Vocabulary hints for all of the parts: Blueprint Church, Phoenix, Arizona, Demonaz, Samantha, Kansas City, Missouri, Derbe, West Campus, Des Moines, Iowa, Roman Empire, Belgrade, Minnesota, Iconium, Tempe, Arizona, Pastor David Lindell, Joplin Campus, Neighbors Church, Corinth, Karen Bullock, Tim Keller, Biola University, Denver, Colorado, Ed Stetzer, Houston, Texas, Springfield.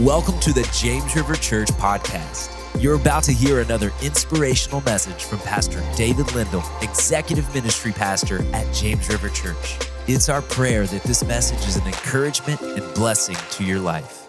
Welcome to the James River Church podcast. You're about to hear another inspirational message from Pastor David Lindell, Executive Ministry Pastor at James River Church. It's our prayer that this message is an encouragement and blessing to your life.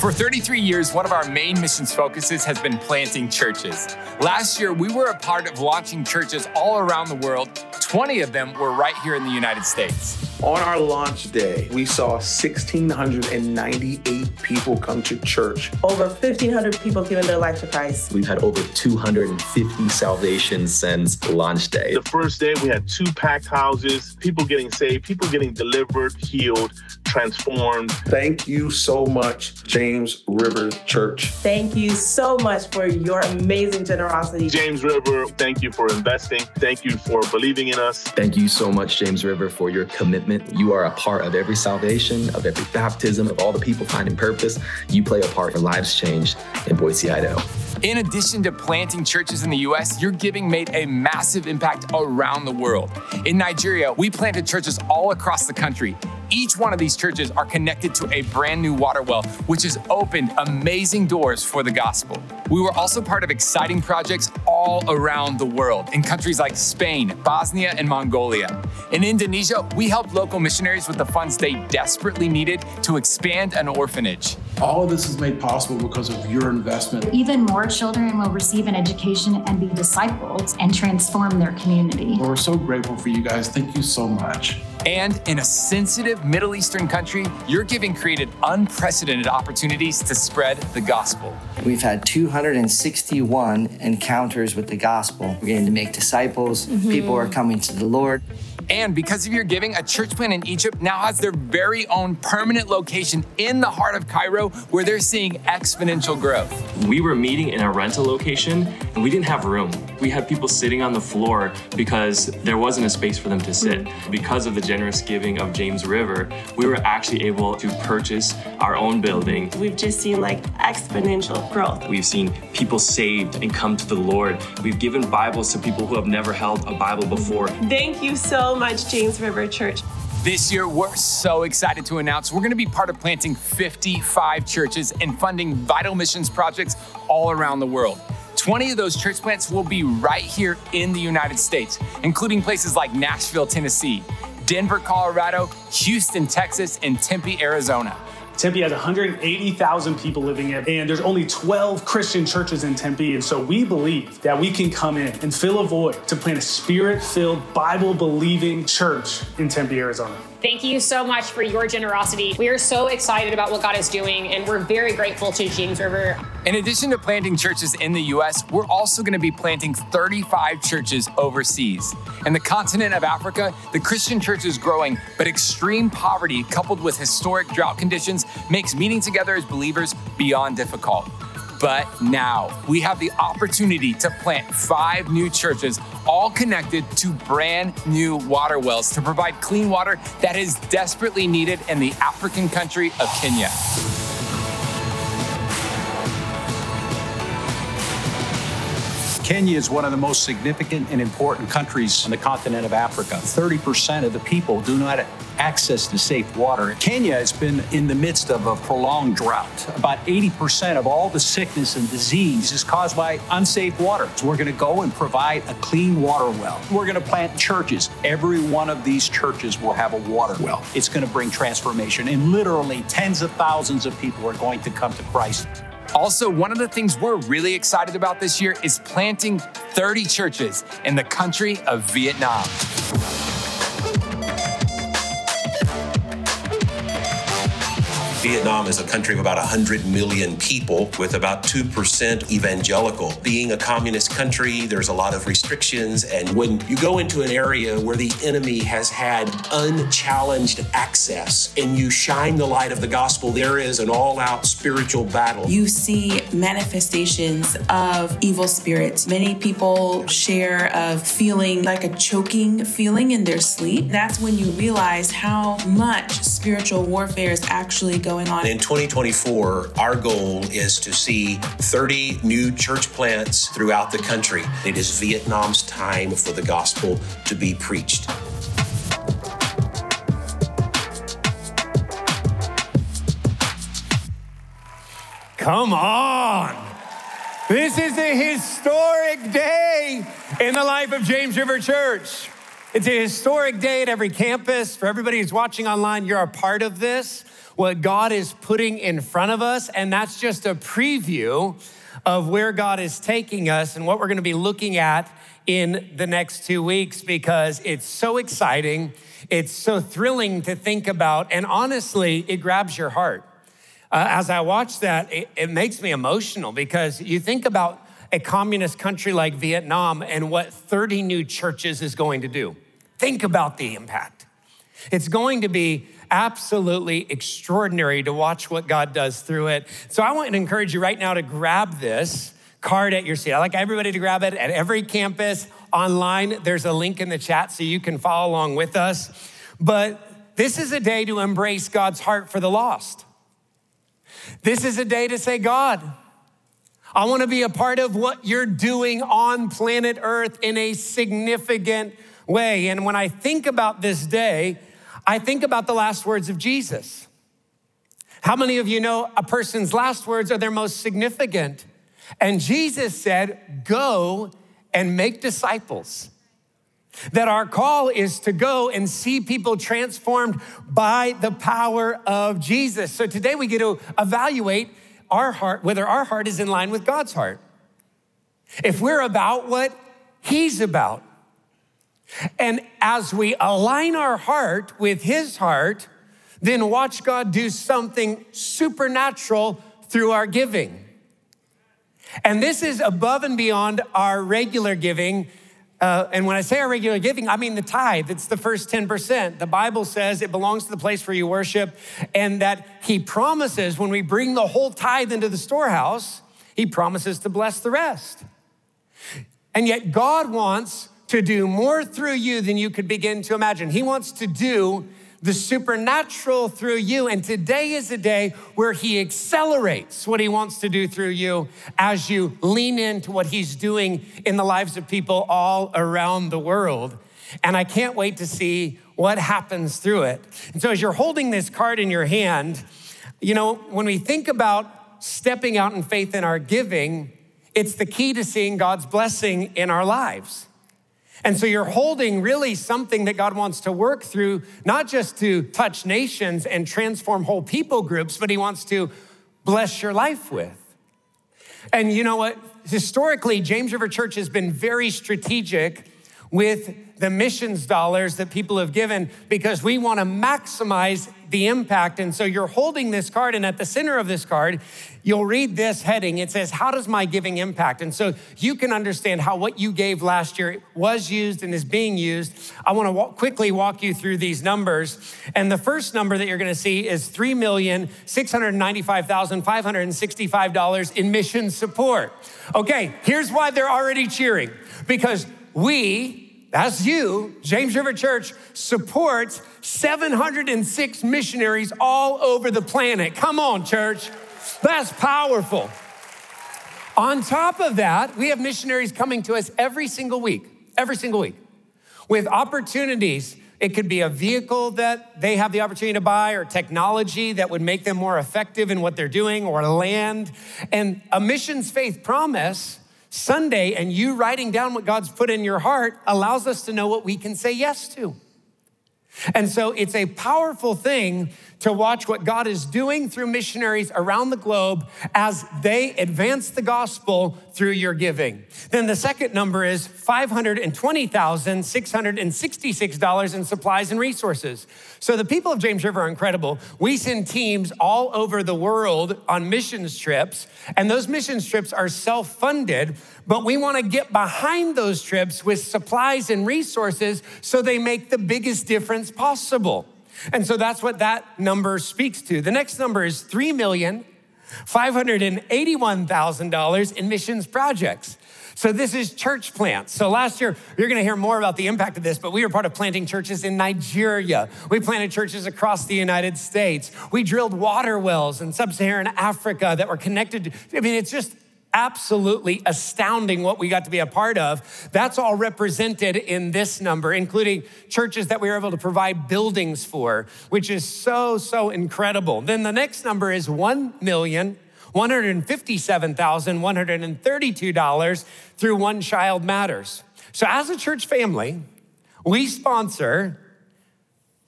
For 33 years, one of our main missions focuses has been planting churches. Last year, we were a part of launching churches all around the world. 20 of them were right here in the United States. On our launch day, we saw 1,698 people come to church. Over 1,500 people giving their life to Christ. We've had over 250 salvations since launch day. The first day, we had 2 packed houses, people getting saved, people getting delivered, healed, transformed. Thank you so much, James River Church. Thank you so much for your amazing generosity. James River, thank you for investing. Thank you for believing in us. Thank you so much, James River, for your commitment. You are a part of every salvation, of every baptism, of all the people finding purpose. You play a part in lives changed in Boise, Idaho. In addition to planting churches in the U.S., your giving made a massive impact around the world. In Nigeria, we planted churches all across the country. Each one of these churches are connected to a brand new water well, which has opened amazing doors for the gospel. We were also part of exciting projects all around the world in countries like Spain, Bosnia, and Mongolia. In Indonesia, we helped local missionaries with the funds they desperately needed to expand an orphanage. All of this is made possible because of your investment. Even more children will receive an education and be discipled and transform their community. Well, we're so grateful for you guys. Thank you so much. And in a sensitive Middle Eastern country, your giving created unprecedented opportunities to spread the gospel. We've had 261 encounters with the gospel. We're getting to make disciples. Mm-hmm. People are coming to the Lord. And because of your giving, a church plant in Egypt now has their very own permanent location in the heart of Cairo, where they're seeing exponential growth. We were meeting in a rental location and we didn't have room. We had people sitting on the floor because there wasn't a space for them to sit. Because of the generous giving of James River, we were actually able to purchase our own building. We've just seen exponential growth. We've seen people saved and come to the Lord. We've given Bibles to people who have never held a Bible before. Thank you so much, James River Church. This year, we're so excited to announce we're going to be part of planting 55 churches and funding vital missions projects all around the world. 20 of those church plants will be right here in the United States, including places like Nashville, Tennessee, Denver, Colorado, Houston, Texas, and Tempe, Arizona. Tempe has 180,000 people living in it, and there's only 12 Christian churches in Tempe. And so we believe that we can come in and fill a void to plant a spirit-filled, Bible-believing church in Tempe, Arizona. Thank you so much for your generosity. We are so excited about what God is doing, and we're very grateful to James River. In addition to planting churches in the U.S., we're also going to be planting 35 churches overseas. In the continent of Africa, the Christian church is growing, but extreme poverty coupled with historic drought conditions makes meeting together as believers beyond difficult. But now we have the opportunity to plant 5 new churches, all connected to brand new water wells to provide clean water that is desperately needed in the African country of Kenya. Kenya is one of the most significant and important countries on the continent of Africa. 30% of the people do not access to safe water. Kenya has been in the midst of a prolonged drought. About 80% of all the sickness and disease is caused by unsafe water. So we're going to go and provide a clean water well. We're going to plant churches. Every one of these churches will have a water well. It's going to bring transformation, and literally tens of thousands of people are going to come to Christ. Also, one of the things we're really excited about this year is planting 30 churches in the country of Vietnam. Vietnam is a country of about 100 million people with about 2% evangelical. Being a communist country, there's a lot of restrictions. And when you go into an area where the enemy has had unchallenged access and you shine the light of the gospel, there is an all-out spiritual battle. You see manifestations of evil spirits. Many people share of feeling like a choking feeling in their sleep. That's when you realize how much spiritual warfare is actually going on. In 2024, our goal is to see 30 new church plants throughout the country. It is Vietnam's time for the gospel to be preached. Come on. This is a historic day in the life of James River Church. It's a historic day at every campus. For everybody who's watching online, you're a part of this, what God is putting in front of us. And that's just a preview of where God is taking us and what we're going to be looking at in the next 2 weeks, because it's so exciting. It's so thrilling to think about. And honestly, it grabs your heart. As I watch that, it makes me emotional, because you think about a communist country like Vietnam and what 30 new churches is going to do. Think about the impact. It's going to be absolutely extraordinary to watch what God does through it. So I want to encourage you right now to grab this card at your seat. I like everybody to grab it at every campus. Online, there's a link in the chat so you can follow along with us. But this is a day to embrace God's heart for the lost. This is a day to say, God, I want to be a part of what you're doing on planet Earth in a significant way. And when I think about this day, I think about the last words of Jesus. How many of you know a person's last words are their most significant? And Jesus said, go and make disciples. That our call is to go and see people transformed by the power of Jesus. So today we get to evaluate our heart, whether our heart is in line with God's heart. If we're about what he's about. And as we align our heart with his heart, then watch God do something supernatural through our giving. And this is above and beyond our regular giving. And when I say our regular giving, I mean the tithe. It's the first 10%. The Bible says it belongs to the place where you worship, and that he promises when we bring the whole tithe into the storehouse, he promises to bless the rest. And yet God wants to do more through you than you could begin to imagine. He wants to do the supernatural through you. And today is a day where he accelerates what he wants to do through you as you lean into what he's doing in the lives of people all around the world. And I can't wait to see what happens through it. And so as you're holding this card in your hand, you know, when we think about stepping out in faith in our giving, it's the key to seeing God's blessing in our lives. And so you're holding really something that God wants to work through, not just to touch nations and transform whole people groups, but he wants to bless your life with. And you know what? Historically, James River Church has been very strategic with the missions dollars that people have given, because we want to maximize the impact. And so you're holding this card, and at the center of this card, you'll read this heading. It says, how does my giving impact? And so you can understand how what you gave last year was used and is being used. I want to quickly walk you through these numbers. And the first number that you're going to see is $3,695,565 in mission support. Okay, here's why they're already cheering. Because we, that's you, James River Church, supports 706 missionaries all over the planet. Come on, church. That's powerful. On top of that, we have missionaries coming to us every single week, with opportunities. It could be a vehicle that they have the opportunity to buy, or technology that would make them more effective in what they're doing, or land. And a missions faith promise Sunday and you writing down what God's put in your heart allows us to know what we can say yes to. And so it's a powerful thing to watch what God is doing through missionaries around the globe as they advance the gospel through your giving. Then the second number is $520,666 in supplies and resources. So the people of James River are incredible. We send teams all over the world on missions trips, and those missions trips are self-funded, but we want to get behind those trips with supplies and resources so they make the biggest difference possible. And so that's what that number speaks to. The next number is $3,581,000 in missions projects. So this is church plants. So last year, you're going to hear more about the impact of this, but we were part of planting churches in Nigeria. We planted churches across the United States. We drilled water wells in sub-Saharan Africa that were connected. I mean, it's just absolutely astounding what we got to be a part of. That's all represented in this number, including churches that we were able to provide buildings for, which is so, so incredible. Then the next number is $1,100,000. $157,132 through One Child Matters. So as a church family, we sponsor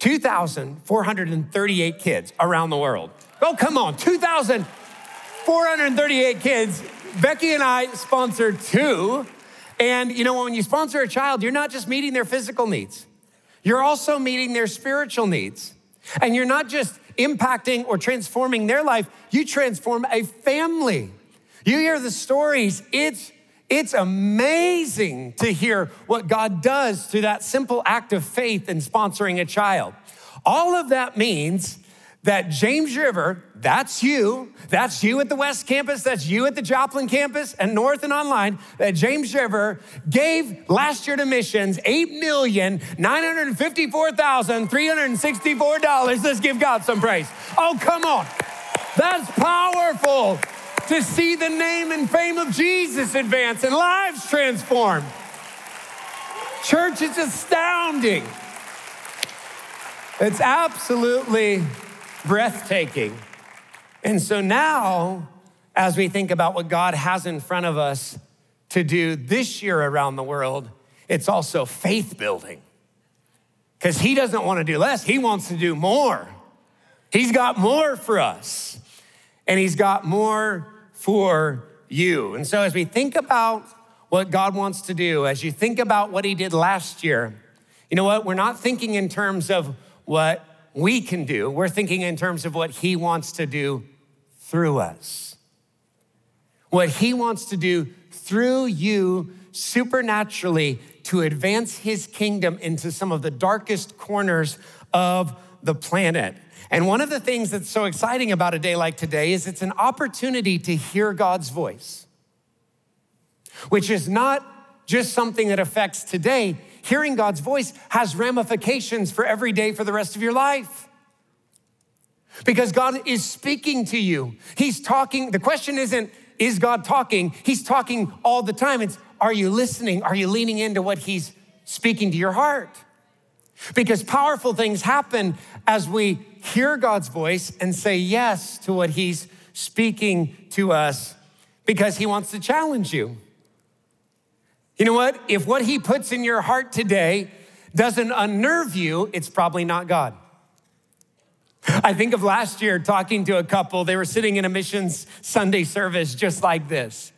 2,438 kids around the world. Oh, come on, 2,438 kids. Becky and I sponsor 2. And you know, when you sponsor a child, you're not just meeting their physical needs. You're also meeting their spiritual needs. And you're not just impacting or transforming their life, you transform a family. You hear the stories. It's amazing to hear what God does through that simple act of faith in sponsoring a child. All of that means that James River, that's you at the West Campus, that's you at the Joplin Campus and North and online, that James River gave last year to missions $8,954,364. Let's give God some praise. Oh, come on. That's powerful to see the name and fame of Jesus advance and lives transformed. Church, it's astounding. It's absolutely breathtaking. And so now, as we think about what God has in front of us to do this year around the world, it's also faith building. Because he doesn't want to do less, he wants to do more. He's got more for us, and he's got more for you. And so as we think about what God wants to do, as you think about what he did last year, you know what? We're not thinking in terms of what we can do. We're thinking in terms of what he wants to do through us. What he wants to do through you supernaturally to advance his kingdom into some of the darkest corners of the planet. And one of the things that's so exciting about a day like today is it's an opportunity to hear God's voice, which is not just something that affects today. Hearing God's voice has ramifications for every day for the rest of your life. Because God is speaking to you. He's talking. The question isn't, is God talking? He's talking all the time. It's, are you listening? Are you leaning into what he's speaking to your heart? Because powerful things happen as we hear God's voice and say yes to what he's speaking to us, because he wants to challenge you. You know what? If what he puts in your heart today doesn't unnerve you, it's probably not God. I think of last year talking to a couple. They were sitting in a missions Sunday service just like this.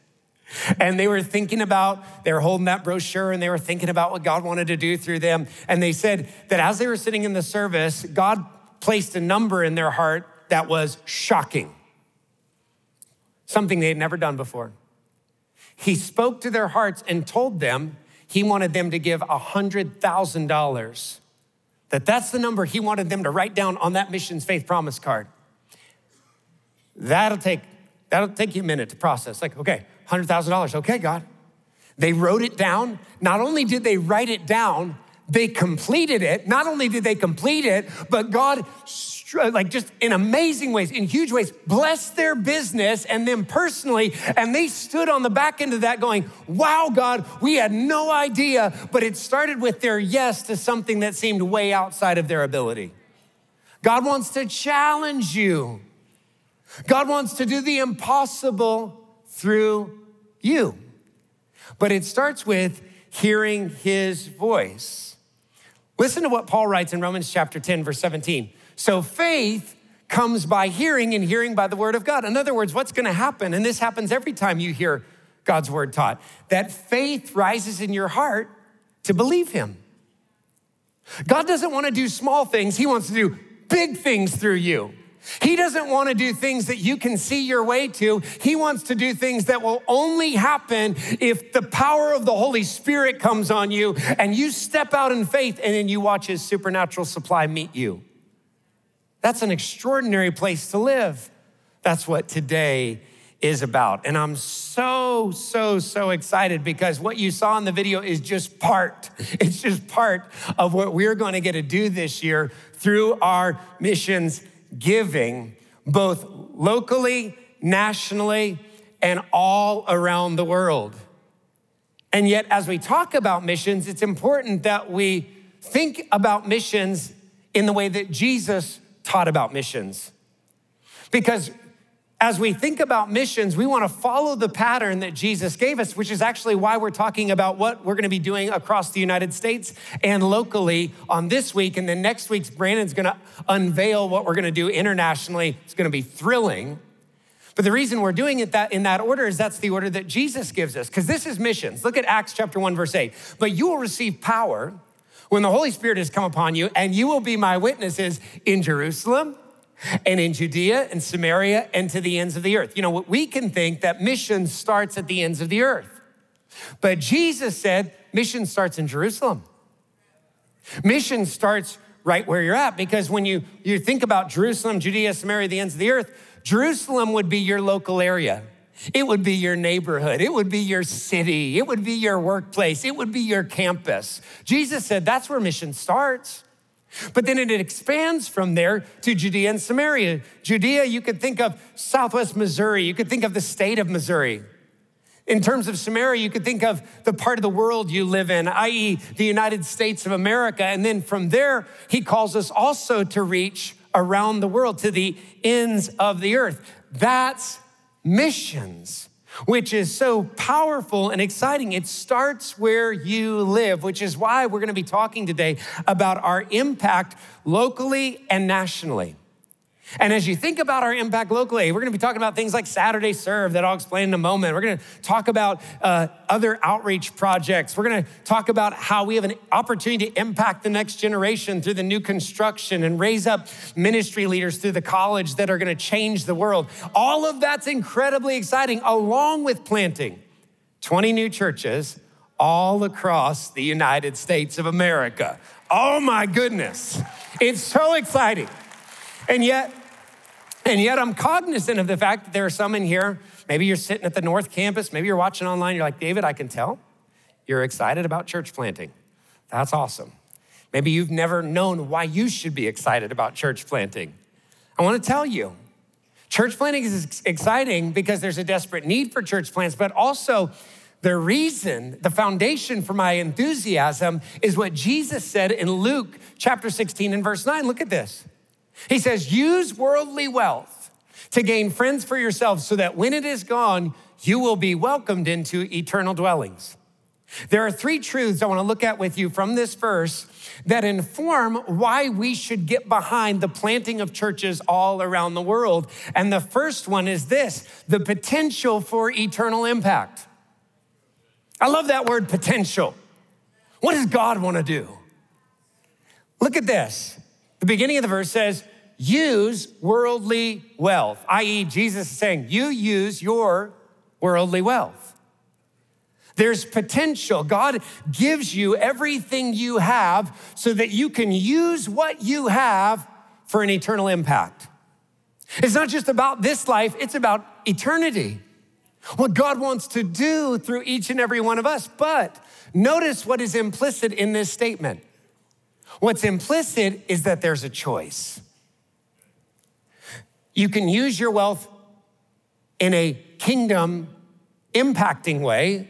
And they were thinking about, they were holding that brochure and they were thinking about what God wanted to do through them. And they said that as they were sitting in the service, God placed a number in their heart that was shocking. Something they had never done before. He spoke to their hearts and told them he wanted them to give $100,000. That's the number he wanted them to write down on that missions faith promise card. That'll take you a minute to process. Like, okay, $100,000. Okay, God. They wrote it down. Not only did they write it down, they completed it. Not only did they complete it, but God, like just in amazing ways, in huge ways, blessed their business and them personally. And they stood on the back end of that going, wow, God, we had no idea. But it started with their yes to something that seemed way outside of their ability. God wants to challenge you. God wants to do the impossible through you. But it starts with hearing his voice. Listen to what Paul writes in Romans chapter 10, verse 17. So faith comes by hearing, and hearing by the word of God. In other words, what's going to happen, and this happens every time you hear God's word taught, that faith rises in your heart to believe him. God doesn't want to do small things. He wants to do big things through you. He doesn't want to do things that you can see your way to. He wants to do things that will only happen if the power of the Holy Spirit comes on you and you step out in faith, and then you watch his supernatural supply meet you. That's an extraordinary place to live. That's what today is about. And I'm so excited, because what you saw in the video is just part. It's just part of what we're going to get to do this year through our missions giving, both locally, nationally, and all around the world. And yet, as we talk about missions, it's important that we think about missions in the way that Jesus taught about missions. Because as we think about missions, we want to follow the pattern that Jesus gave us, which is actually why we're talking about what we're going to be doing across the United States and locally on this week. And then next week's Brandon's going to unveil what we're going to do internationally. It's going to be thrilling. But the reason we're doing it that in that order is that's the order that Jesus gives us, because this is missions. Look at Acts chapter 1, verse 8. But you will receive power when the Holy Spirit has come upon you, and you will be my witnesses in Jerusalem and in Judea and Samaria and to the ends of the earth. You know, what we can think that mission starts at the ends of the earth. But Jesus said mission starts in Jerusalem. Mission starts right where you're at, because when you think about Jerusalem, Judea, Samaria, the ends of the earth, Jerusalem would be your local area. It would be your neighborhood. It would be your city. It would be your workplace. It would be your campus. Jesus said that's where mission starts. But then it expands from there to Judea and Samaria. Judea, you could think of Southwest Missouri. You could think of the state of Missouri. In terms of Samaria, you could think of the part of the world you live in, i.e. the United States of America. And then from there, he calls us also to reach around the world, to the ends of the earth. That's missions, which is so powerful and exciting. It starts where you live, which is why we're going to be talking today about our impact locally and nationally. And as you think about our impact locally, we're going to be talking about things like Saturday Serve that I'll explain in a moment. We're going to talk about other outreach projects. We're going to talk about how we have an opportunity to impact the next generation through the new construction and raise up ministry leaders through the college that are going to change the world. All of that's incredibly exciting, along with planting 20 new churches all across the United States of America. Oh my goodness. It's so exciting. And yet I'm cognizant of the fact that there are some in here, maybe you're sitting at the North Campus, maybe you're watching online, you're like, David, I can tell you're excited about church planting. That's awesome. Maybe you've never known why you should be excited about church planting. I want to tell you, church planting is exciting because there's a desperate need for church plants, but also the reason, the foundation for my enthusiasm is what Jesus said in Luke chapter 16 and verse 9. Look at this. He says, use worldly wealth to gain friends for yourselves so that when it is gone, you will be welcomed into eternal dwellings. There are three truths I want to look at with you from this verse that inform why we should get behind the planting of churches all around the world. And the first one is this, the potential for eternal impact. I love that word potential. What does God want to do? Look at this. The beginning of the verse says, use worldly wealth, i.e. Jesus is saying, you use your worldly wealth. There's potential. God gives you everything you have so that you can use what you have for an eternal impact. It's not just about this life, it's about eternity. What God wants to do through each and every one of us. But notice what is implicit in this statement. What's implicit is that there's a choice. You can use your wealth in a kingdom impacting way,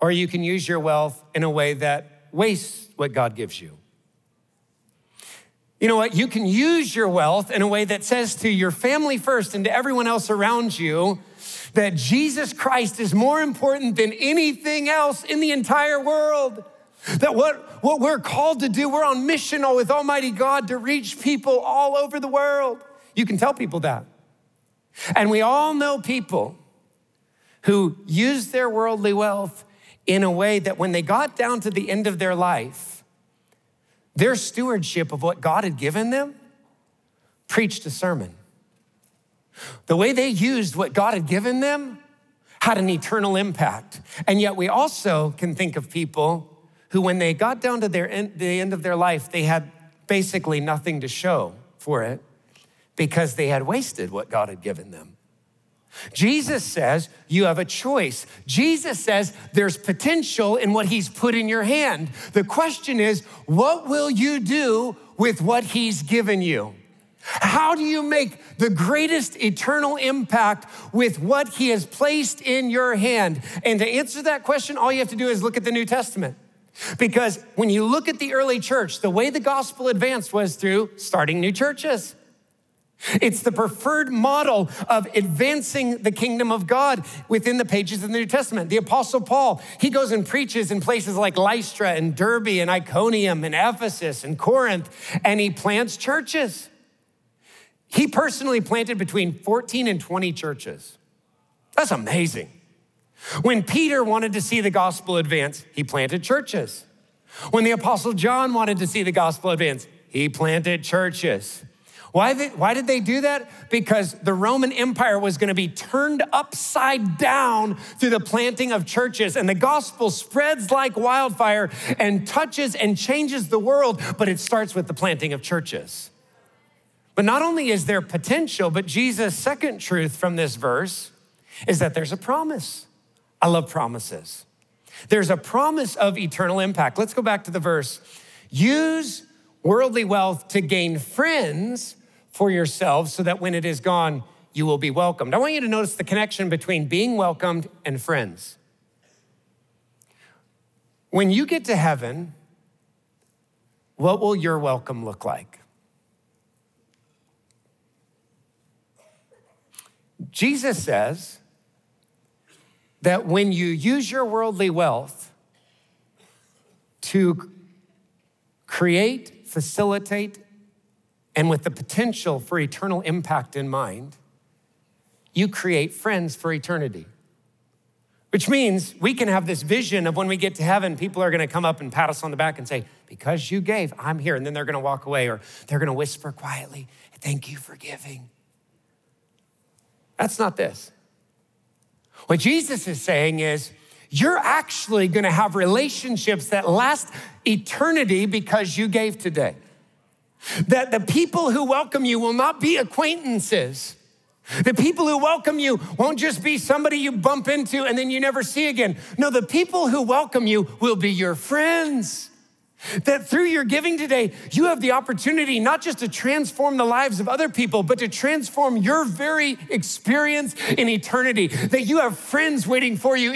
or you can use your wealth in a way that wastes what God gives you. You know what? You can use your wealth in a way that says to your family first and to everyone else around you that Jesus Christ is more important than anything else in the entire world. That what we're called to do, we're on mission with Almighty God to reach people all over the world. You can tell people that. And we all know people who used their worldly wealth in a way that when they got down to the end of their life, their stewardship of what God had given them preached a sermon. The way they used what God had given them had an eternal impact. And yet we also can think of people who when they got down to the end of their life, they had basically nothing to show for it because they had wasted what God had given them. Jesus says, you have a choice. Jesus says, there's potential in what he's put in your hand. The question is, what will you do with what he's given you? How do you make the greatest eternal impact with what he has placed in your hand? And to answer that question, all you have to do is look at the New Testament. Because when you look at the early church, the way the gospel advanced was through starting new churches. It's the preferred model of advancing the kingdom of God within the pages of the New Testament. The Apostle Paul, he goes and preaches in places like Lystra and Derbe and Iconium and Ephesus and Corinth, and he plants churches. He personally planted between 14 and 20 churches. That's amazing. When Peter wanted to see the gospel advance, he planted churches. When the Apostle John wanted to see the gospel advance, he planted churches. Why did they do that? Because the Roman Empire was going to be turned upside down through the planting of churches, and the gospel spreads like wildfire and touches and changes the world, but it starts with the planting of churches. But not only is there potential, but Jesus' second truth from this verse is that there's a promise. I love promises. There's a promise of eternal impact. Let's go back to the verse. Use worldly wealth to gain friends for yourselves so that when it is gone, you will be welcomed. I want you to notice the connection between being welcomed and friends. When you get to heaven, what will your welcome look like? Jesus says that when you use your worldly wealth to create, facilitate, and with the potential for eternal impact in mind, you create friends for eternity. Which means we can have this vision of when we get to heaven, people are going to come up and pat us on the back and say, because you gave, I'm here. And then they're going to walk away, or they're going to whisper quietly, thank you for giving. That's not this. What Jesus is saying is, you're actually going to have relationships that last eternity because you gave today. That the people who welcome you will not be acquaintances. The people who welcome you won't just be somebody you bump into and then you never see again. No, the people who welcome you will be your friends. That through your giving today, you have the opportunity not just to transform the lives of other people, but to transform your very experience in eternity. That you have friends waiting for you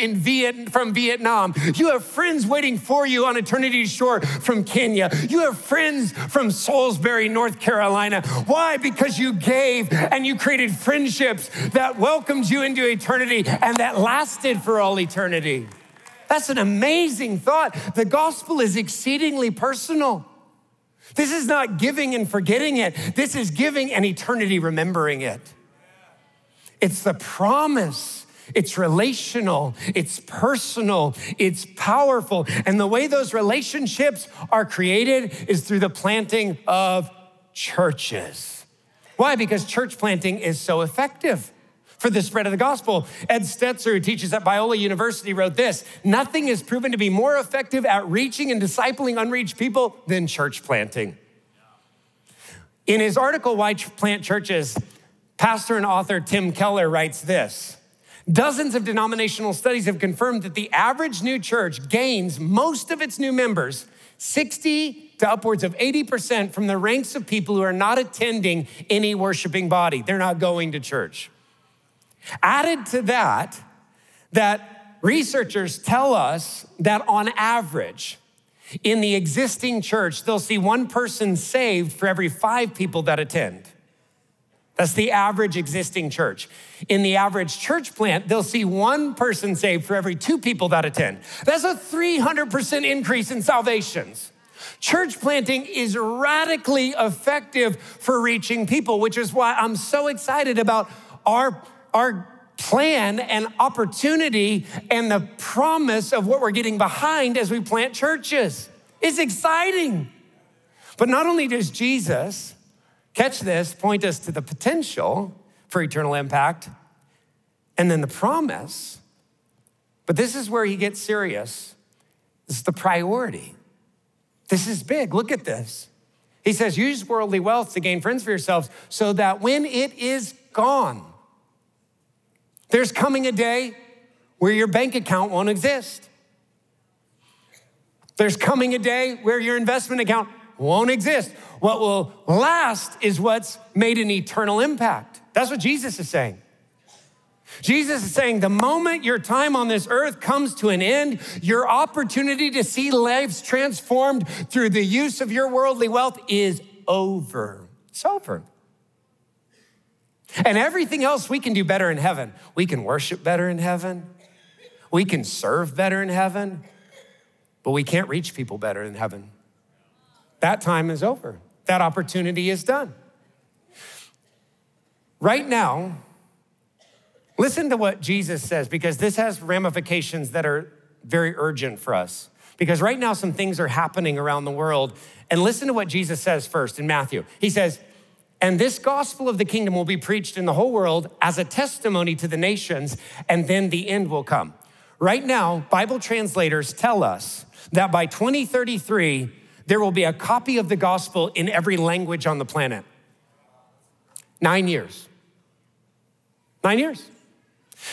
from Vietnam. You have friends waiting for you on Eternity's Shore from Kenya. You have friends from Salisbury, North Carolina. Why? Because you gave and you created friendships that welcomed you into eternity and that lasted for all eternity. That's an amazing thought. The gospel is exceedingly personal. This is not giving and forgetting it. This is giving and eternity remembering it. It's the promise. It's relational. It's personal. It's powerful. And the way those relationships are created is through the planting of churches. Why? Because church planting is so effective for the spread of the gospel. Ed Stetzer, who teaches at Biola University, wrote this: nothing is proven to be more effective at reaching and discipling unreached people than church planting. In his article, Why Plant Churches, pastor and author Tim Keller writes this: dozens of denominational studies have confirmed that the average new church gains most of its new members, 60 to upwards of 80%, from the ranks of people who are not attending any worshiping body. They're not going to church. Added to that researchers tell us that on average, in the existing church, they'll see one person saved for every 5 people that attend. That's the average existing church. In the average church plant, they'll see one person saved for every 2 people that attend. That's a 300% increase in salvations. Church planting is radically effective for reaching people, which is why I'm so excited about our plan and opportunity and the promise of what we're getting behind as we plant churches. It's exciting. But not only does Jesus, catch this, point us to the potential for eternal impact and then the promise, but this is where he gets serious. This is the priority. This is big. Look at this. He says, use worldly wealth to gain friends for yourselves so that when it is gone, there's coming a day where your bank account won't exist. There's coming a day where your investment account won't exist. What will last is what's made an eternal impact. That's what Jesus is saying. Jesus is saying the moment your time on this earth comes to an end, your opportunity to see lives transformed through the use of your worldly wealth is over. It's over. And everything else we can do better in heaven. We can worship better in heaven. We can serve better in heaven. But we can't reach people better in heaven. That time is over. That opportunity is done. Right now, listen to what Jesus says, because this has ramifications that are very urgent for us. Because right now, some things are happening around the world. And listen to what Jesus says first in Matthew. He says, and this gospel of the kingdom will be preached in the whole world as a testimony to the nations, and then the end will come. Right now, Bible translators tell us that by 2033, there will be a copy of the gospel in every language on the planet. 9 years. 9 years.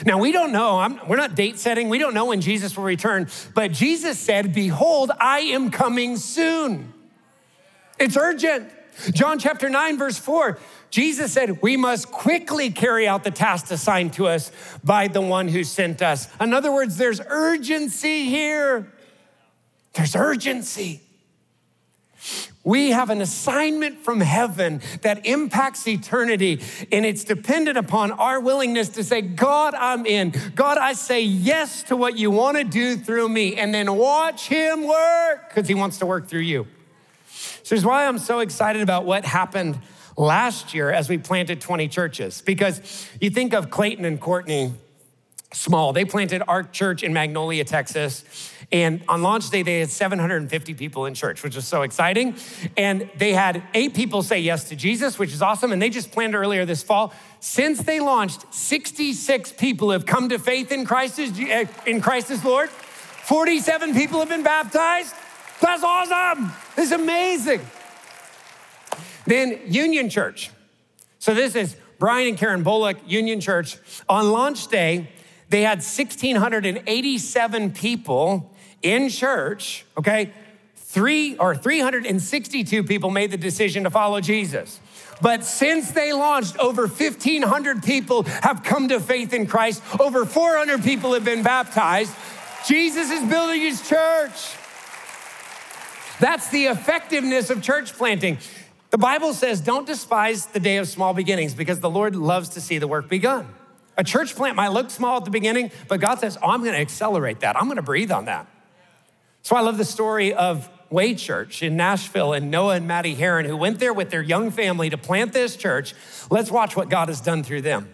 Now, we don't know. We're not date setting. We don't know when Jesus will return. But Jesus said, behold, I am coming soon. It's urgent. John chapter 9, verse 4, Jesus said, we must quickly carry out the task assigned to us by the one who sent us. In other words, there's urgency here. There's urgency. We have an assignment from heaven that impacts eternity, and it's dependent upon our willingness to say, God, I'm in. God, I say yes to what you want to do through me, and then watch him work, because he wants to work through you. So this is why I'm so excited about what happened last year as we planted 20 churches, because you think of Clayton and Courtney Small. They planted Ark Church in Mongolia, Texas. And on launch day, they had 750 people in church, which was so exciting. And they had 8 people say yes to Jesus, which is awesome. And they just planned earlier this fall. Since they launched, 66 people have come to faith in Christ as Lord. 47 people have been baptized. That's awesome. This is amazing. Then Union Church. So this is Brian and Karen Bullock, Union Church. On launch day, they had 1,687 people in church, okay? 362 people made the decision to follow Jesus. But since they launched, over 1,500 people have come to faith in Christ. Over 400 people have been baptized. Jesus is building his church. That's the effectiveness of church planting. The Bible says, don't despise the day of small beginnings, because the Lord loves to see the work begun. A church plant might look small at the beginning, but God says, oh, I'm going to accelerate that. I'm going to breathe on that. So I love the story of Way Church in Nashville and Noah and Maddie Heron, who went there with their young family to plant this church. Let's watch what God has done through them.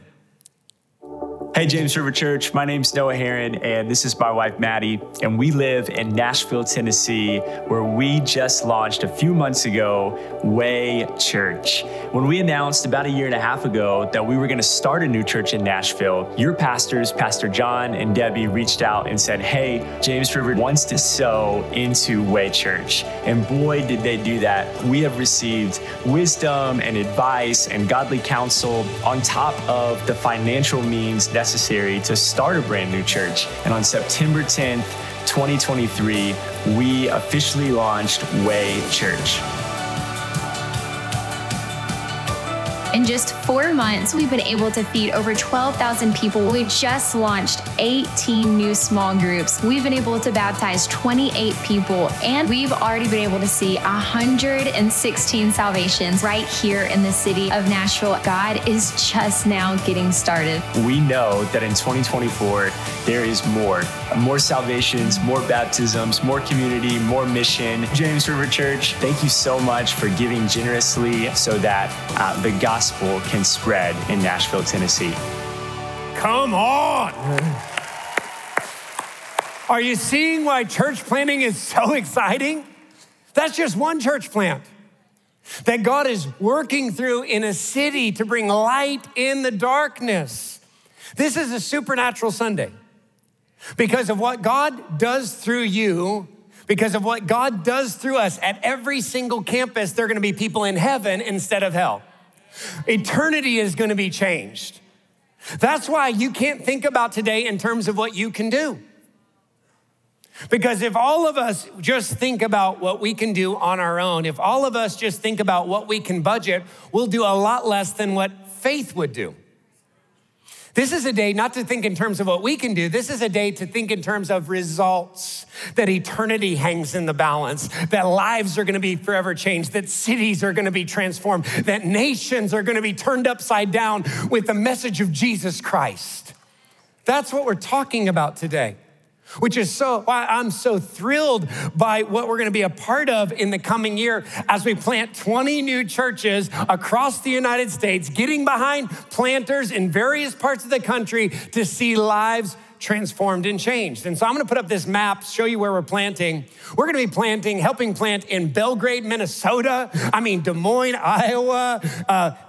Hey, James River Church. My name's Noah Heron, and this is my wife, Maddie, and we live in Nashville, Tennessee, where we just launched a few months ago, Way Church. When we announced about a year and a half ago that we were gonna start a new church in Nashville, your pastors, Pastor John and Debbie, reached out and said, hey, James River wants to sow into Way Church. And boy, did they do that. We have received wisdom and advice and godly counsel on top of the financial means that necessary to start a brand new church. And on September 10th, 2023, we officially launched Way Church. In just 4 months, we've been able to feed over 12,000 people. We've just launched 18 new small groups. We've been able to baptize 28 people, and we've already been able to see 116 salvations right here in the city of Nashville. God is just now getting started. We know that in 2024, there is more salvations, more baptisms, more community, more mission. James River Church, thank you so much for giving generously so that the gospel can spread in Nashville, Tennessee. Come on. Are you seeing why church planting is so exciting? That's just one church plant that God is working through in a city to bring light in the darkness. This is a supernatural Sunday because of what God does through you. Because of what God does through us at every single campus, there are going to be people in heaven instead of hell. Eternity is going to be changed. That's why you can't think about today in terms of what you can do. Because if all of us just think about what we can do on our own, if all of us just think about what we can budget, we'll do a lot less than what faith would do. This is a day not to think in terms of what we can do. This is a day to think in terms of results, that eternity hangs in the balance, that lives are going to be forever changed, that cities are going to be transformed, that nations are going to be turned upside down with the message of Jesus Christ. That's what we're talking about today, which is why I'm so thrilled by what we're going to be a part of in the coming year as we plant 20 new churches across the United States, getting behind planters in various parts of the country to see lives transformed and changed. And so I'm going to put up this map, show you where we're planting. We're going to be planting, helping plant in Belgrade, Minnesota. I mean, Des Moines, Iowa,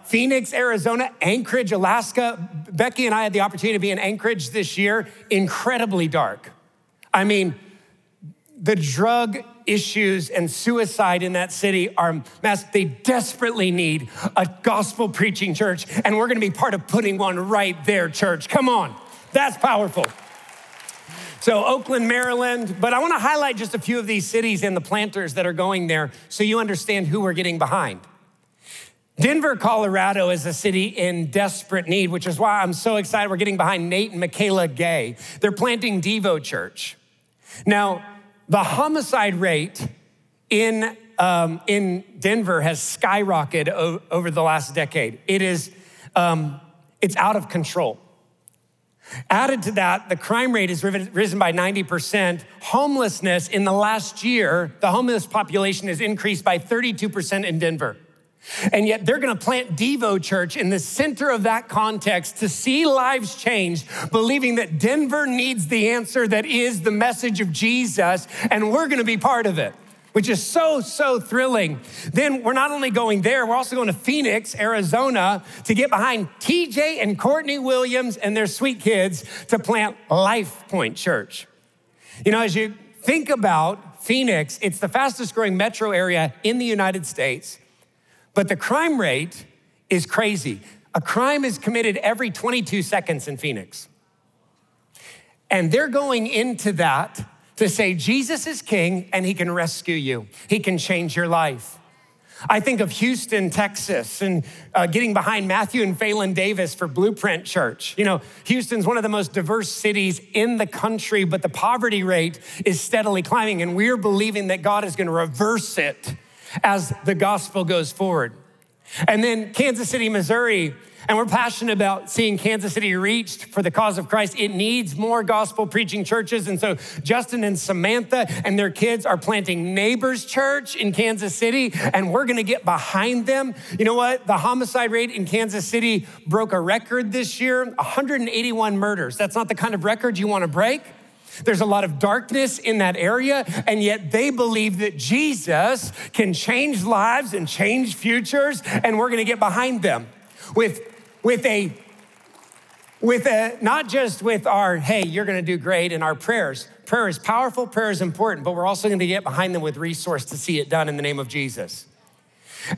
Phoenix, Arizona, Anchorage, Alaska. Becky and I had the opportunity to be in Anchorage this year. Incredibly dark. I mean, the drug issues and suicide in that city are massive. They desperately need a gospel preaching church, and we're going to be part of putting one right there, church. Come on. That's powerful. So Oakland, Maryland, but I want to highlight just a few of these cities and the planters that are going there so you understand who we're getting behind. Denver, Colorado is a city in desperate need, which is why I'm so excited we're getting behind Nate and Michaela Gay. They're planting Devo Church. Now, the homicide rate in Denver has skyrocketed over the last decade. It is, it's out of control. Added to that, the crime rate has risen by 90%. Homelessness in the last year, the homeless population has increased by 32% in Denver. And yet they're going to plant Devo Church in the center of that context to see lives changed, believing that Denver needs the answer that is the message of Jesus, and we're going to be part of it, which is so, so thrilling. Then we're not only going there, we're also going to Phoenix, Arizona, to get behind TJ and Courtney Williams and their sweet kids to plant Life Point Church. You know, as you think about Phoenix, it's the fastest growing metro area in the United States, but the crime rate is crazy. A crime is committed every 22 seconds in Phoenix. And they're going into that to say Jesus is king and he can rescue you. He can change your life. I think of Houston, Texas, and getting behind Matthew and Phelan Davis for Blueprint Church. You know, Houston's one of the most diverse cities in the country, but the poverty rate is steadily climbing, and we're believing that God is going to reverse it as the gospel goes forward. And then Kansas City, Missouri, and we're passionate about seeing Kansas City reached for the cause of Christ. It needs more gospel preaching churches. And so Justin and Samantha and their kids are planting Neighbors Church in Kansas City, and we're going to get behind them. You know what? The homicide rate in Kansas City broke a record this year, 181 murders. That's not the kind of record you want to break. There's a lot of darkness in that area, and yet they believe that Jesus can change lives and change futures, and we're going to get behind them with not just with our, hey, you're going to do great in our prayers. Prayer is powerful, prayer is important, but we're also going to get behind them with resource to see it done in the name of Jesus.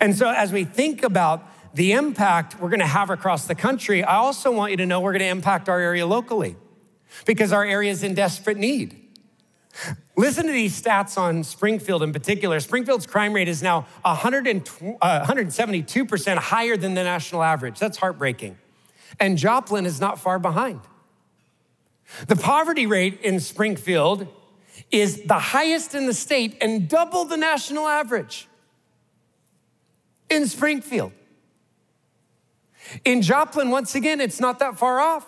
And so as we think about the impact we're going to have across the country, I also want you to know we're going to impact our area locally because our area is in desperate need. Listen to these stats on Springfield in particular. Springfield's crime rate is now 172% higher than the national average. That's heartbreaking. And Joplin is not far behind. The poverty rate in Springfield is the highest in the state and double the national average in Springfield. In Joplin, once again, it's not that far off.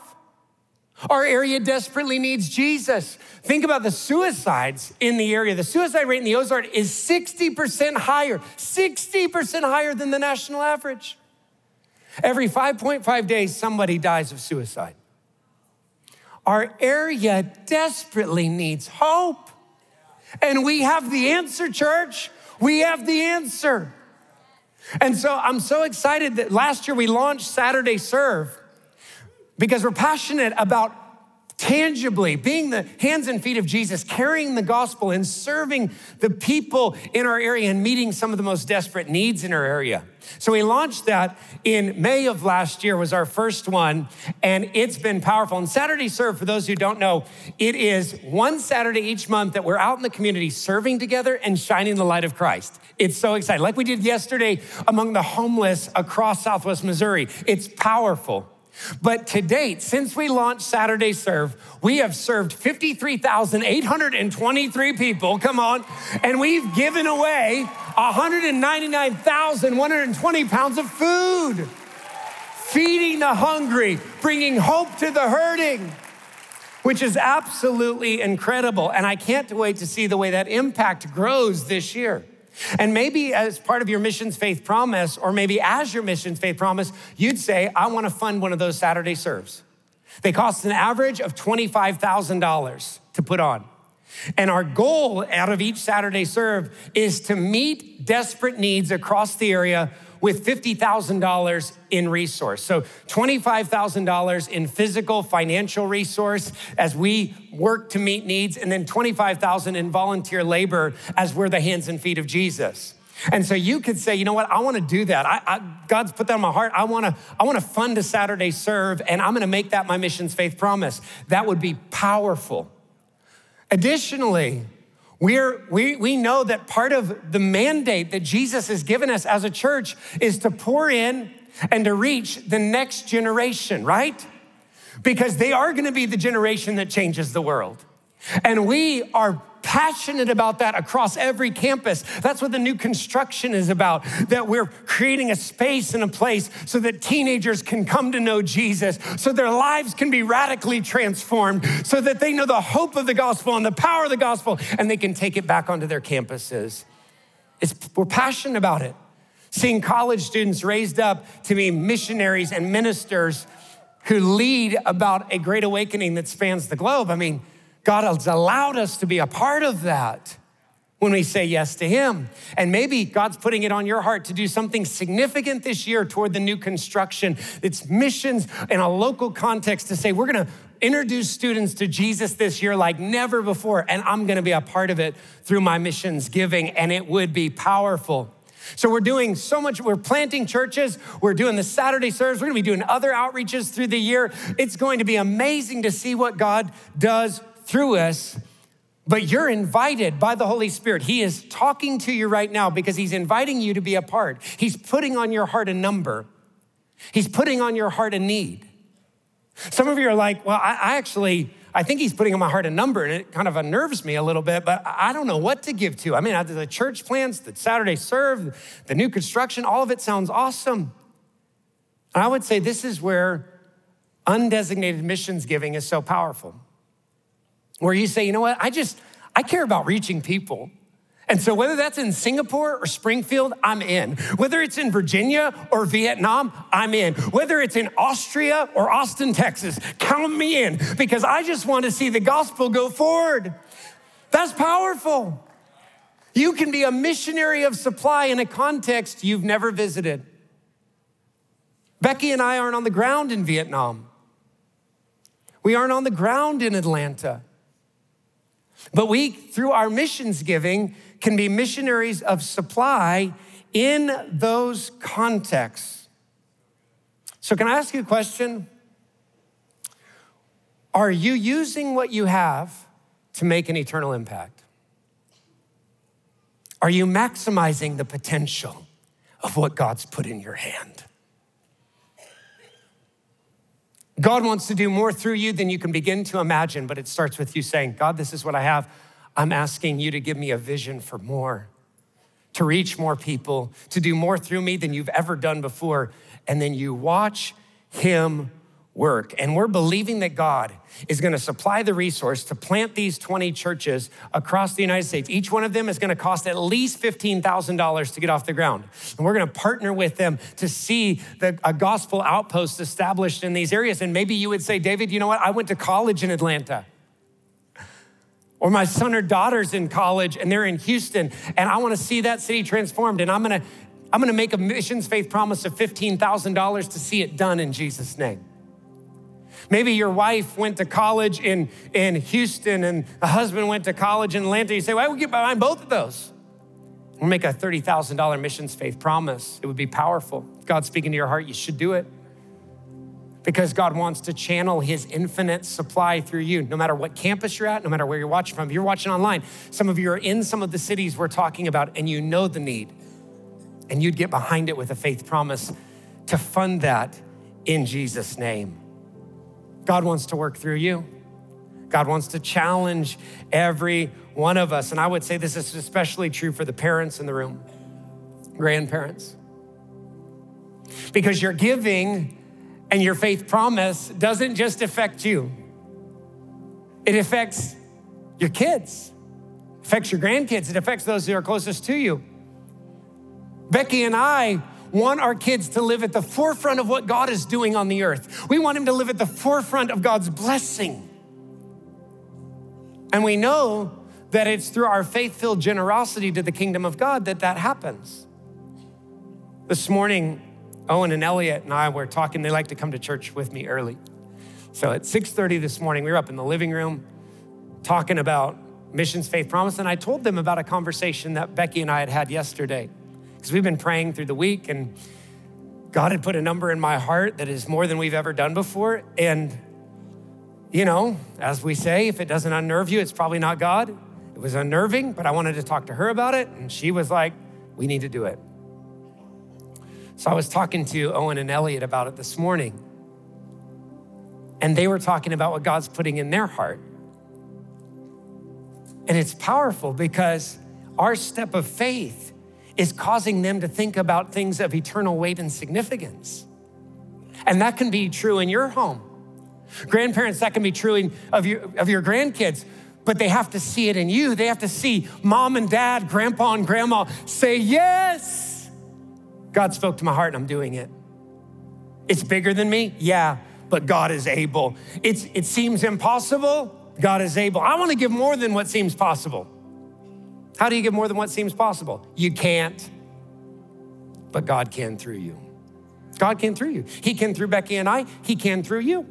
Our area desperately needs Jesus. Think about the suicides in the area. The suicide rate in the Ozark is 60% higher than the national average. Every 5.5 days, somebody dies of suicide. Our area desperately needs hope. And we have the answer, church. We have the answer. And so I'm so excited that last year we launched Saturday Serve, because we're passionate about tangibly being the hands and feet of Jesus, carrying the gospel and serving the people in our area and meeting some of the most desperate needs in our area. So we launched that in May of last year, was our first one, and it's been powerful. And Saturday Serve, for those who don't know, it is one Saturday each month that we're out in the community serving together and shining the light of Christ. It's so exciting. Like we did yesterday among the homeless across Southwest Missouri. It's powerful. But to date, since we launched Saturday Serve, we have served 53,823 people, come on, and we've given away 199,120 pounds of food, feeding the hungry, bringing hope to the hurting, which is absolutely incredible. And I can't wait to see the way that impact grows this year. And maybe as part of your missions faith promise, or maybe as your missions faith promise, you'd say, I want to fund one of those Saturday serves. They cost an average of $25,000 to put on. And our goal out of each Saturday serve is to meet desperate needs across the area with $50,000 in resource. So $25,000 in physical, financial resource as we work to meet needs, and then $25,000 in volunteer labor as we're the hands and feet of Jesus. And so you could say, you know what, I wanna do that. God's put that on my heart. I wanna fund a Saturday serve, and I'm gonna make that my missions faith promise. That would be powerful. Additionally, we know that part of the mandate that Jesus has given us as a church is to pour in and to reach the next generation, right? Because they are gonna be the generation that changes the world. And we are passionate about that across every campus. That's what the new construction is about, that we're creating a space and a place so that teenagers can come to know Jesus, so their lives can be radically transformed, so that they know the hope of the gospel and the power of the gospel, and they can take it back onto their campuses. We're passionate about it. Seeing college students raised up to be missionaries and ministers who lead about a great awakening that spans the globe. I mean, God has allowed us to be a part of that when we say yes to him. And maybe God's putting it on your heart to do something significant this year toward the new construction. It's missions in a local context to say, we're gonna introduce students to Jesus this year like never before, and I'm gonna be a part of it through my missions giving, and it would be powerful. So we're doing so much. We're planting churches. We're doing the Saturday service. We're gonna be doing other outreaches through the year. It's going to be amazing to see what God does through us, but you're invited by the Holy Spirit. He is talking to you right now because he's inviting you to be a part. He's putting on your heart a number. He's putting on your heart a need. Some of you are like, well, I think he's putting on my heart a number, and it kind of unnerves me a little bit, but I don't know what to give to. I mean, the church plans, the Saturday serve, the new construction, all of it sounds awesome. And I would say this is where undesignated missions giving is so powerful, where you say, you know what, I care about reaching people. And so whether that's in Singapore or Springfield, I'm in. Whether it's in Virginia or Vietnam, I'm in. Whether it's in Austria or Austin, Texas, count me in, because I just want to see the gospel go forward. That's powerful. You can be a missionary of supply in a context you've never visited. Becky and I aren't on the ground in Vietnam. We aren't on the ground in Atlanta. But we, through our missions giving, can be missionaries of supply in those contexts. So can I ask you a question? Are you using what you have to make an eternal impact? Are you maximizing the potential of what God's put in your hand? God wants to do more through you than you can begin to imagine, but it starts with you saying, God, this is what I have. I'm asking you to give me a vision for more, to reach more people, to do more through me than you've ever done before. And then you watch him work. And we're believing that God is gonna supply the resource to plant these 20 churches across the United States. Each one of them is gonna cost at least $15,000 to get off the ground. And we're gonna partner with them to see a gospel outpost established in these areas. And maybe you would say, David, you know what? I went to college in Atlanta. Or my son or daughter's in college and they're in Houston, and I wanna see that city transformed, and I'm gonna make a missions faith promise of $15,000 to see it done in Jesus' name. Maybe your wife went to college in Houston and the husband went to college in Atlanta. You say, well, we get behind both of those. We'll make a $30,000 missions faith promise. It would be powerful. If God's speaking to your heart, you should do it, because God wants to channel his infinite supply through you, no matter what campus you're at, no matter where you're watching from. If you're watching online, some of you are in some of the cities we're talking about and you know the need, and you'd get behind it with a faith promise to fund that in Jesus' name. God wants to work through you. God wants to challenge every one of us. And I would say this is especially true for the parents in the room, grandparents. Because your giving and your faith promise doesn't just affect you. It affects your kids, it affects your grandkids, it affects those who are closest to you. Becky and I want our kids to live at the forefront of what God is doing on the earth. We want them to live at the forefront of God's blessing. And we know that it's through our faith-filled generosity to the kingdom of God that that happens. This morning, Owen and Elliot and I were talking. They like to come to church with me early. So at 6:30 this morning, we were up in the living room talking about missions, faith, promise. And I told them about a conversation that Becky and I had had yesterday. Because we've been praying through the week and God had put a number in my heart that is more than we've ever done before. And you know, as we say, if it doesn't unnerve you, it's probably not God. It was unnerving, but I wanted to talk to her about it. And she was like, we need to do it. So I was talking to Owen and Elliot about it this morning. And they were talking about what God's putting in their heart. And it's powerful because our step of faith is causing them to think about things of eternal weight and significance. And that can be true in your home. Grandparents, that can be true of your grandkids, but they have to see it in you. They have to see mom and dad, grandpa and grandma say, yes, God spoke to my heart and I'm doing it. It's bigger than me, yeah, but God is able. It seems impossible, God is able. I wanna give more than what seems possible. How do you give more than what seems possible? You can't, but God can through you. God can through you. He can through Becky and I, he can through you.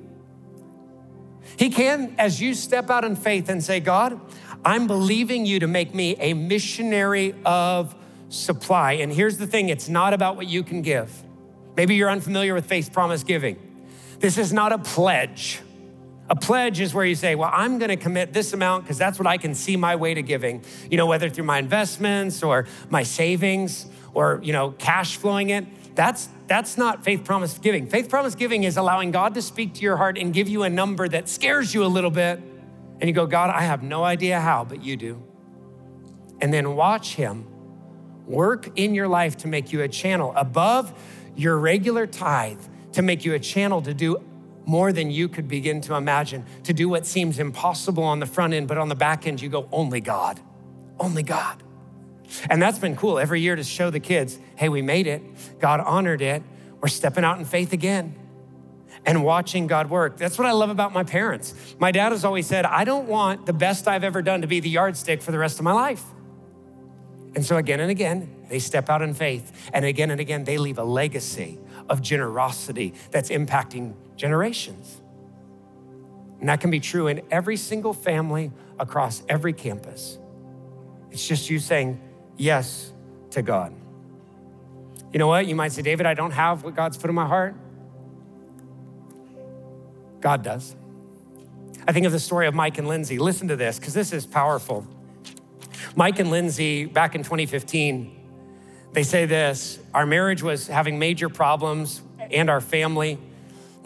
He can, as you step out in faith and say, God, I'm believing you to make me a missionary of supply. And here's the thing, it's not about what you can give. Maybe you're unfamiliar with faith promise giving. This is not a pledge. A pledge is where you say, well, I'm gonna commit this amount because that's what I can see my way to giving. You know, whether through my investments or my savings or, you know, cash flowing it. That's not faith promise giving. Faith promise giving is allowing God to speak to your heart and give you a number that scares you a little bit. And you go, God, I have no idea how, but you do. And then watch him work in your life to make you a channel above your regular tithe, to make you a channel to do more than you could begin to imagine, to do what seems impossible on the front end, but on the back end, you go, only God, only God. And that's been cool every year to show the kids, hey, we made it. God honored it. We're stepping out in faith again and watching God work. That's what I love about my parents. My dad has always said, I don't want the best I've ever done to be the yardstick for the rest of my life. And so again and again, they step out in faith. And again, they leave a legacy of generosity that's impacting generations. And that can be true in every single family across every campus. It's just you saying, yes to God. You know what? You might say, David, I don't have what God's put in my heart. God does. I think of the story of Mike and Lindsay. Listen to this, because this is powerful. Mike and Lindsay, back in 2015, they say this, our marriage was having major problems and our family.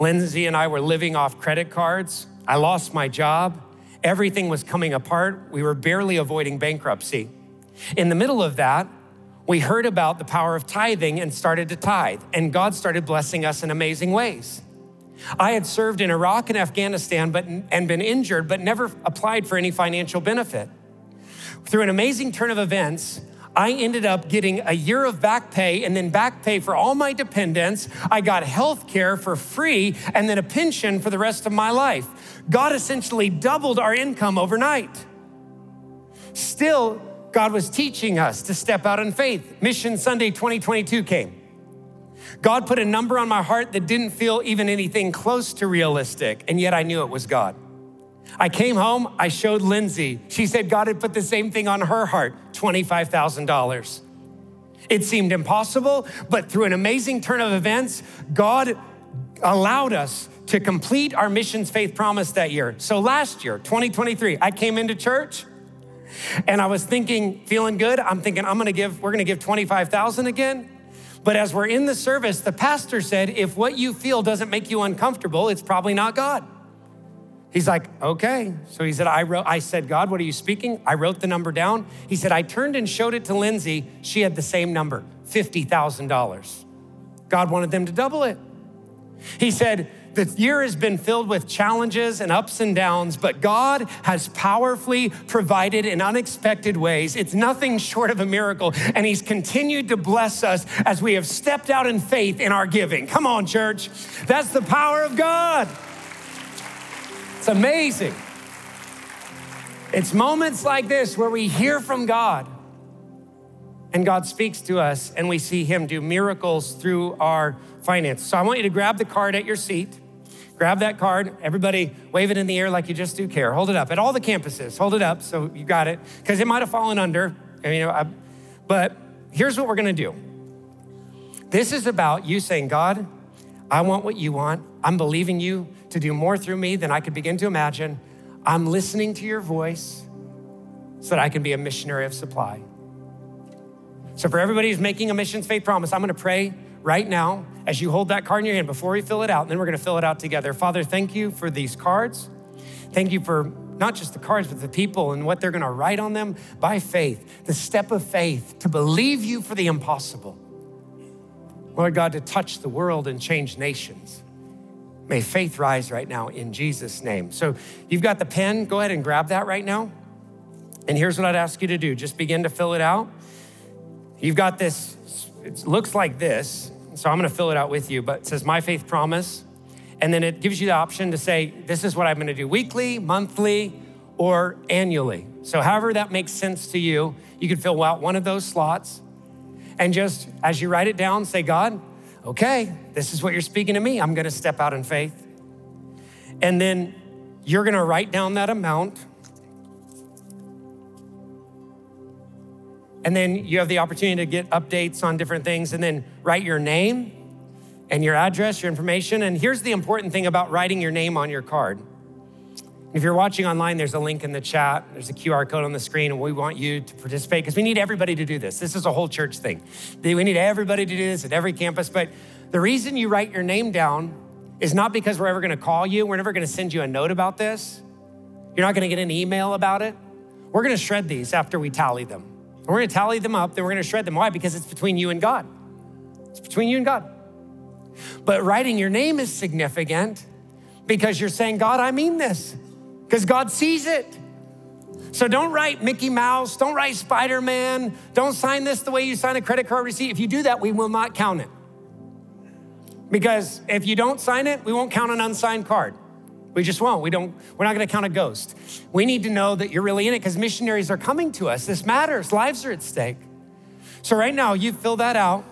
Lindsay and I were living off credit cards. I lost my job. Everything was coming apart. We were barely avoiding bankruptcy. In the middle of that, we heard about the power of tithing and started to tithe, and God started blessing us in amazing ways. I had served in Iraq and Afghanistan and been injured, but never applied for any financial benefit. Through an amazing turn of events, I ended up getting a year of back pay and then back pay for all my dependents. I got health care for free and then a pension for the rest of my life. God essentially doubled our income overnight. Still, God was teaching us to step out in faith. Mission Sunday 2022 came. God put a number on my heart that didn't feel even anything close to realistic, and yet I knew it was God. I came home, I showed Lindsay. She said God had put the same thing on her heart, $25,000. It seemed impossible, but through an amazing turn of events, God allowed us to complete our missions faith promise that year. So last year, 2023, I came into church and I was thinking, feeling good. I'm thinking, we're gonna give $25,000 again. But as we're in the service, the pastor said, if what you feel doesn't make you uncomfortable, it's probably not God. He's like, okay. So he said, I said, God, what are you speaking? I wrote the number down. He said, I turned and showed it to Lindsay. She had the same number, $50,000. God wanted them to double it. He said, the year has been filled with challenges and ups and downs, but God has powerfully provided in unexpected ways. It's nothing short of a miracle. And he's continued to bless us as we have stepped out in faith in our giving. Come on, church. That's the power of God. It's amazing. It's moments like this where we hear from God and God speaks to us and we see him do miracles through our finances. So I want you to grab the card at your seat. Grab that card. Everybody wave it in the air like you just do care. Hold it up at all the campuses. Hold it up so you got it, because it might have fallen under. But here's what we're going to do. This is about you saying, God, I want what you want. I'm believing you to do more through me than I could begin to imagine. I'm listening to your voice so that I can be a missionary of supply. So for everybody who's making a missions faith promise, I'm going to pray right now as you hold that card in your hand before we fill it out, and then we're going to fill it out together. Father, thank you for these cards. Thank you for not just the cards, but the people and what they're going to write on them by faith, the step of faith to believe you for the impossible. Lord God, to touch the world and change nations. May faith rise right now in Jesus' name. So you've got the pen. Go ahead and grab that right now. And here's what I'd ask you to do. Just begin to fill it out. You've got this, it looks like this, so I'm gonna fill it out with you, but it says My Faith Promise, and then it gives you the option to say, this is what I'm gonna do weekly, monthly, or annually. So however that makes sense to you, you can fill out one of those slots, and just as you write it down, say, God, okay, this is what you're speaking to me. I'm gonna step out in faith. And then you're gonna write down that amount, and then you have the opportunity to get updates on different things, and then write your name and your address, your information. And here's the important thing about writing your name on your card. If you're watching online, there's a link in the chat. There's a QR code on the screen, and we want you to participate because we need everybody to do this. This is a whole church thing. We need everybody to do this at every campus. But the reason you write your name down is not because we're ever gonna call you. We're never gonna send you a note about this. You're not gonna get an email about it. We're gonna shred these after we tally them. We're gonna tally them up, then we're gonna shred them. Why? Because it's between you and God. It's between you and God. But writing your name is significant because you're saying, God, I mean this, because God sees it. So don't write Mickey Mouse, don't write Spider-Man, don't sign this the way you sign a credit card receipt. If you do that, we will not count it. Because if you don't sign it, we won't count an unsigned card. We just won't. We're not gonna count a ghost. We need to know that you're really in it because missionaries are coming to us. This matters. Lives are at stake. So right now, you fill that out.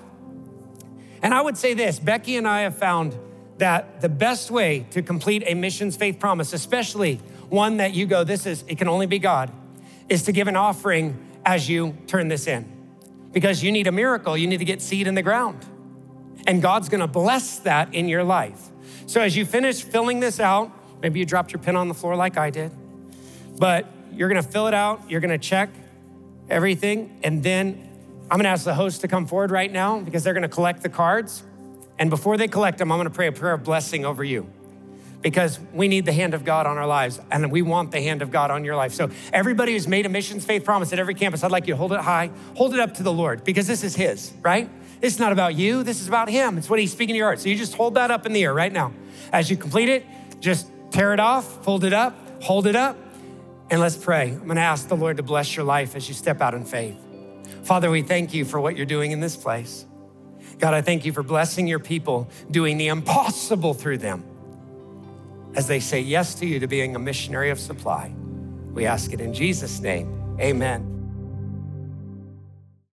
And I would say this, Becky and I have found that the best way to complete a missions faith promise, especially one that you go, it can only be God, is to give an offering as you turn this in. Because you need a miracle. You need to get seed in the ground. And God's gonna bless that in your life. So as you finish filling this out, maybe you dropped your pen on the floor like I did, but you're gonna fill it out, you're gonna check everything, and then I'm gonna ask the host to come forward right now because they're gonna collect the cards. And before they collect them, I'm gonna pray a prayer of blessing over you because we need the hand of God on our lives and we want the hand of God on your life. So everybody who's made a missions faith promise at every campus, I'd like you to hold it high, hold it up to the Lord because this is his, right? It's not about you, this is about him. It's what he's speaking to your heart. So you just hold that up in the air right now. As you complete it, just tear it off, fold it up, hold it up, and let's pray. I'm gonna ask the Lord to bless your life as you step out in faith. Father, we thank you for what you're doing in this place. God, I thank you for blessing your people, doing the impossible through them. As they say yes to you to being a missionary of supply, we ask it in Jesus' name, amen.